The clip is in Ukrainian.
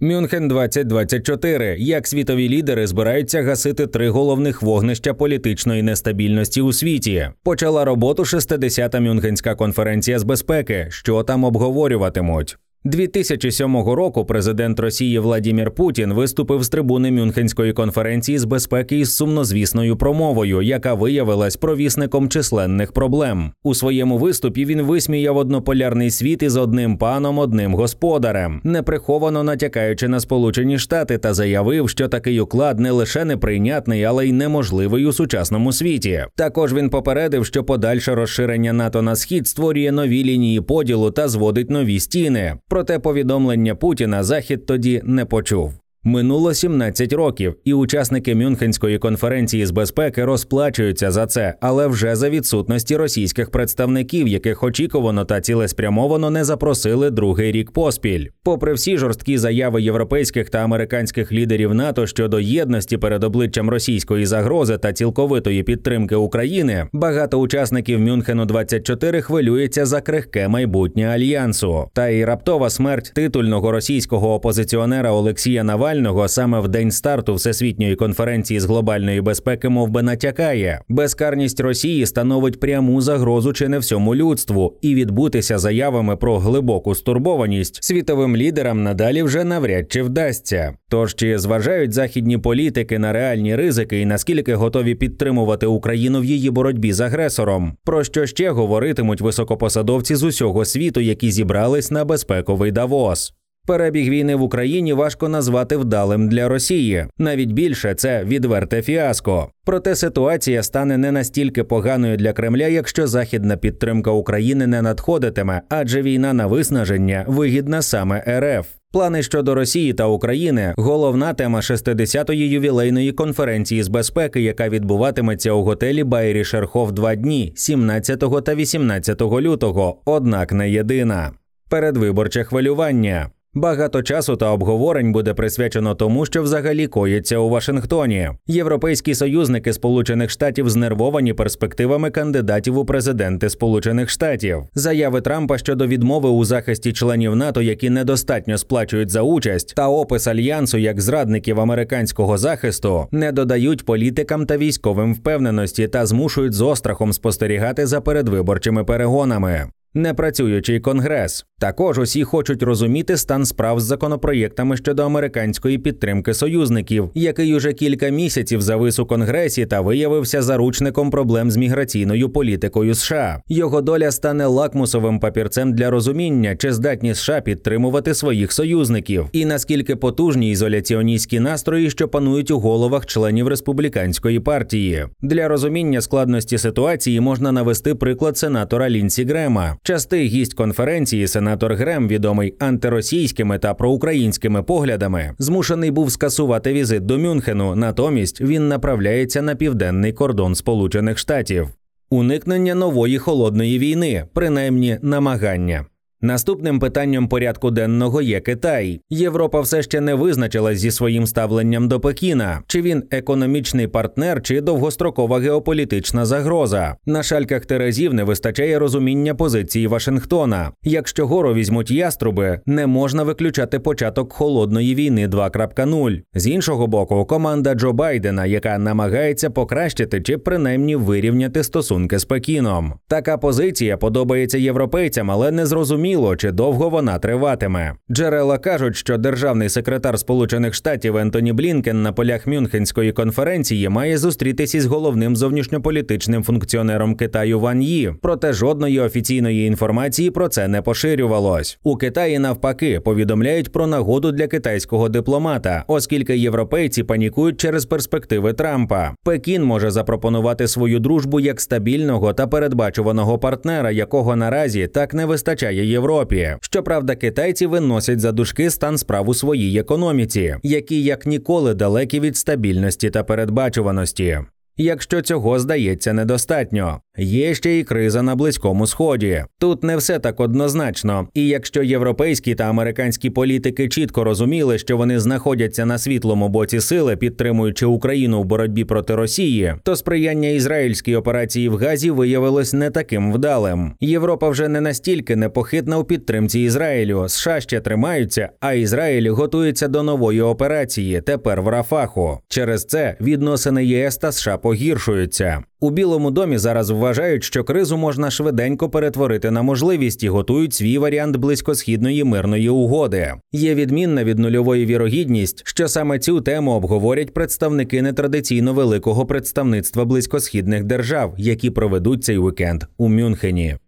Мюнхен-2024. Як світові лідери збираються гасити три головних вогнища політичної нестабільності у світі. Почала роботу 60-та Мюнхенська конференція з безпеки. Що там обговорюватимуть? 2007 року президент Росії Володимир Путін виступив з трибуни Мюнхенської конференції з безпеки із сумнозвісною промовою, яка виявилась провісником численних проблем. У своєму виступі він висміяв однополярний світ із одним паном, одним господарем, неприховано натякаючи на Сполучені Штати, та заявив, що такий уклад не лише неприйнятний, але й неможливий у сучасному світі. Також він попередив, що подальше розширення НАТО на схід створює нові лінії поділу та зводить нові стіни. Проте повідомлення Путіна Захід тоді не почув. Минуло 17 років, і учасники Мюнхенської конференції з безпеки розплачуються за це, але вже за відсутності російських представників, яких очікувано та цілеспрямовано не запросили другий рік поспіль. Попри всі жорсткі заяви європейських та американських лідерів НАТО щодо єдності перед обличчям російської загрози та цілковитої підтримки України, багато учасників Мюнхену-24 хвилюється за крихке майбутнє Альянсу. Та й раптова смерть титульного російського опозиціонера Олексія Навального саме в день старту Всесвітньої конференції з глобальної безпеки мовби натякає. Безкарність Росії становить пряму загрозу чи не всьому людству, і відбутися заявами про глибоку стурбованість світовим лідерам надалі вже навряд чи вдасться. Тож, чи зважають західні політики на реальні ризики і наскільки готові підтримувати Україну в її боротьбі з агресором? Про що ще говоритимуть високопосадовці з усього світу, які зібрались на безпековий Давос? Перебіг війни в Україні важко назвати вдалим для Росії. Навіть більше, це відверте фіаско. Проте ситуація стане не настільки поганою для Кремля, якщо західна підтримка України не надходитиме, адже війна на виснаження вигідна саме РФ. Плани щодо Росії та України – головна тема 60-ї ювілейної конференції з безпеки, яка відбуватиметься у готелі Баєрішер Хоф 2 дні – 17 та 18 лютого, однак не єдина. Передвиборче хвилювання. Багато часу та обговорень буде присвячено тому, що взагалі коїться у Вашингтоні. Європейські союзники Сполучених Штатів знервовані перспективами кандидатів у президенти Сполучених Штатів. Заяви Трампа щодо відмови у захисті членів НАТО, які недостатньо сплачують за участь, та опис Альянсу як зрадників американського захисту не додають політикам та військовим впевненості та змушують з острахом спостерігати за передвиборчими перегонами. Непрацюючий Конгрес. Також усі хочуть розуміти стан справ з законопроєктами щодо американської підтримки союзників, який уже кілька місяців завис у Конгресі та виявився заручником проблем з міграційною політикою США. Його доля стане лакмусовим папірцем для розуміння, чи здатні США підтримувати своїх союзників, і наскільки потужні ізоляціоністські настрої, що панують у головах членів Республіканської партії. Для розуміння складності ситуації можна навести приклад сенатора Лінсі Грема. Частий гість конференції, сенатор Грем, відомий антиросійськими та проукраїнськими поглядами, змушений був скасувати візит до Мюнхену, натомість він направляється на південний кордон Сполучених Штатів. Уникнення нової холодної війни, принаймні намагання. Наступним питанням порядку денного є Китай. Європа все ще не визначилась зі своїм ставленням до Пекіна. Чи він економічний партнер, чи довгострокова геополітична загроза? На шальках терезів не вистачає розуміння позиції Вашингтона. Якщо гору візьмуть яструби, не можна виключати початок холодної війни 2.0. З іншого боку, команда Джо Байдена, яка намагається покращити чи принаймні вирівняти стосунки з Пекіном. Така позиція подобається європейцям, але не зрозуміє, чи довго вона триватиме. Джерела кажуть, що державний секретар Сполучених Штатів Ентоні Блінкен на полях Мюнхенської конференції має зустрітися із головним зовнішньополітичним функціонером Китаю Ван І, проте жодної офіційної інформації про це не поширювалось. У Китаї навпаки повідомляють про нагоду для китайського дипломата, оскільки європейці панікують через перспективи Трампа. Пекін може запропонувати свою дружбу як стабільного та передбачуваного партнера, якого наразі так не вистачає Європі. Щоправда, китайці виносять за дужки стан справ у своїй економіці, які як ніколи далекі від стабільності та передбачуваності. якщо цього здається недостатньо. Є ще й криза на Близькому Сході. Тут не все так однозначно. І якщо європейські та американські політики чітко розуміли, що вони знаходяться на світлому боці сили, підтримуючи Україну в боротьбі проти Росії, то сприяння ізраїльській операції в Газі виявилось не таким вдалим. Європа вже не настільки непохитна у підтримці Ізраїлю. США ще тримаються, а Ізраїль готується до нової операції, тепер в Рафаху. Через це відносини ЄС та США погіршуються. У Білому домі зараз вважають, що кризу можна швиденько перетворити на можливість і готують свій варіант близькосхідної мирної угоди. Є відмінна від нульової вірогідність, що саме цю тему обговорять представники нетрадиційно великого представництва близькосхідних держав, які проведуть цей уікенд у Мюнхені.